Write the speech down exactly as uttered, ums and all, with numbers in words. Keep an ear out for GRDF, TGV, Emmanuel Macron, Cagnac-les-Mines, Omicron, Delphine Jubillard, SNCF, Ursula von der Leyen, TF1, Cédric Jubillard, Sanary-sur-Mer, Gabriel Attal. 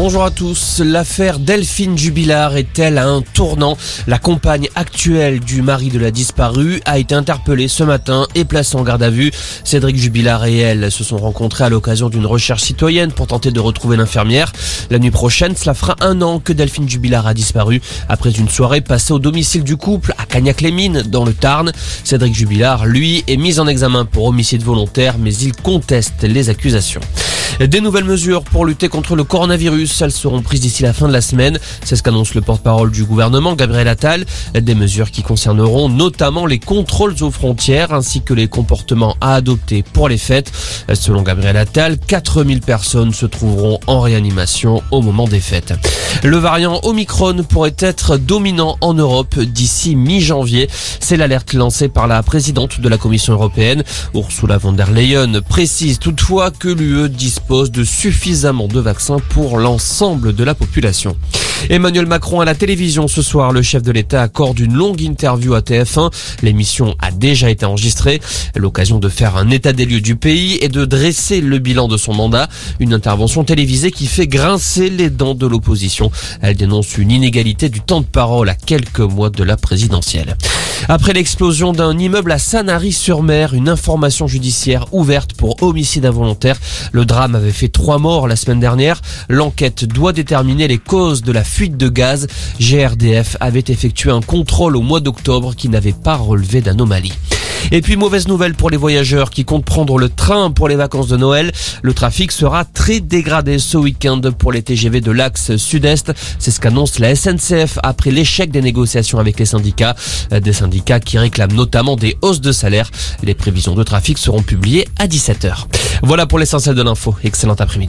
Bonjour à tous. L'affaire Delphine Jubillard est-elle à un tournant ? La compagne actuelle du mari de la disparue a été interpellée ce matin et placée en garde à vue. Cédric Jubillard et elle se sont rencontrés à l'occasion d'une recherche citoyenne pour tenter de retrouver l'infirmière. La nuit prochaine, cela fera un an que Delphine Jubillard a disparu après une soirée passée au domicile du couple à Cagnac-les-Mines dans le Tarn. Cédric Jubillard, lui, est mis en examen pour homicide volontaire, mais il conteste les accusations. Des nouvelles mesures pour lutter contre le coronavirus, elles seront prises d'ici la fin de la semaine. C'est ce qu'annonce le porte-parole du gouvernement, Gabriel Attal. Des mesures qui concerneront notamment les contrôles aux frontières ainsi que les comportements à adopter pour les fêtes. Selon Gabriel Attal, quatre mille personnes se trouveront en réanimation au moment des fêtes. Le variant Omicron pourrait être dominant en Europe d'ici mi-janvier. C'est l'alerte lancée par la présidente de la Commission européenne. Ursula von der Leyen précise toutefois que l'U E dispose de suffisamment de vaccins pour l'ensemble de la population. Emmanuel Macron à la télévision ce soir. Le chef de l'État accorde une longue interview à T F un. L'émission a déjà été enregistrée. L'occasion de faire un état des lieux du pays et de dresser le bilan de son mandat. Une intervention télévisée qui fait grincer les dents de l'opposition. Elle dénonce une inégalité du temps de parole à quelques mois de la présidentielle. Après l'explosion d'un immeuble à Sanary-sur-Mer, une information judiciaire ouverte pour homicide involontaire. Le drame avait fait trois morts la semaine dernière. L'enquête doit déterminer les causes de la fuite de gaz. G R D F avait effectué un contrôle au mois d'octobre qui n'avait pas relevé d'anomalie. Et puis mauvaise nouvelle pour les voyageurs qui comptent prendre le train pour les vacances de Noël. Le trafic sera très dégradé ce week-end pour les T G V de l'axe sud-est. C'est ce qu'annonce la S N C F après l'échec des négociations avec les syndicats. Des syndicats qui réclament notamment des hausses de salaire. Les prévisions de trafic seront publiées à dix-sept heures. Voilà pour l'essentiel de l'info. Excellent après-midi.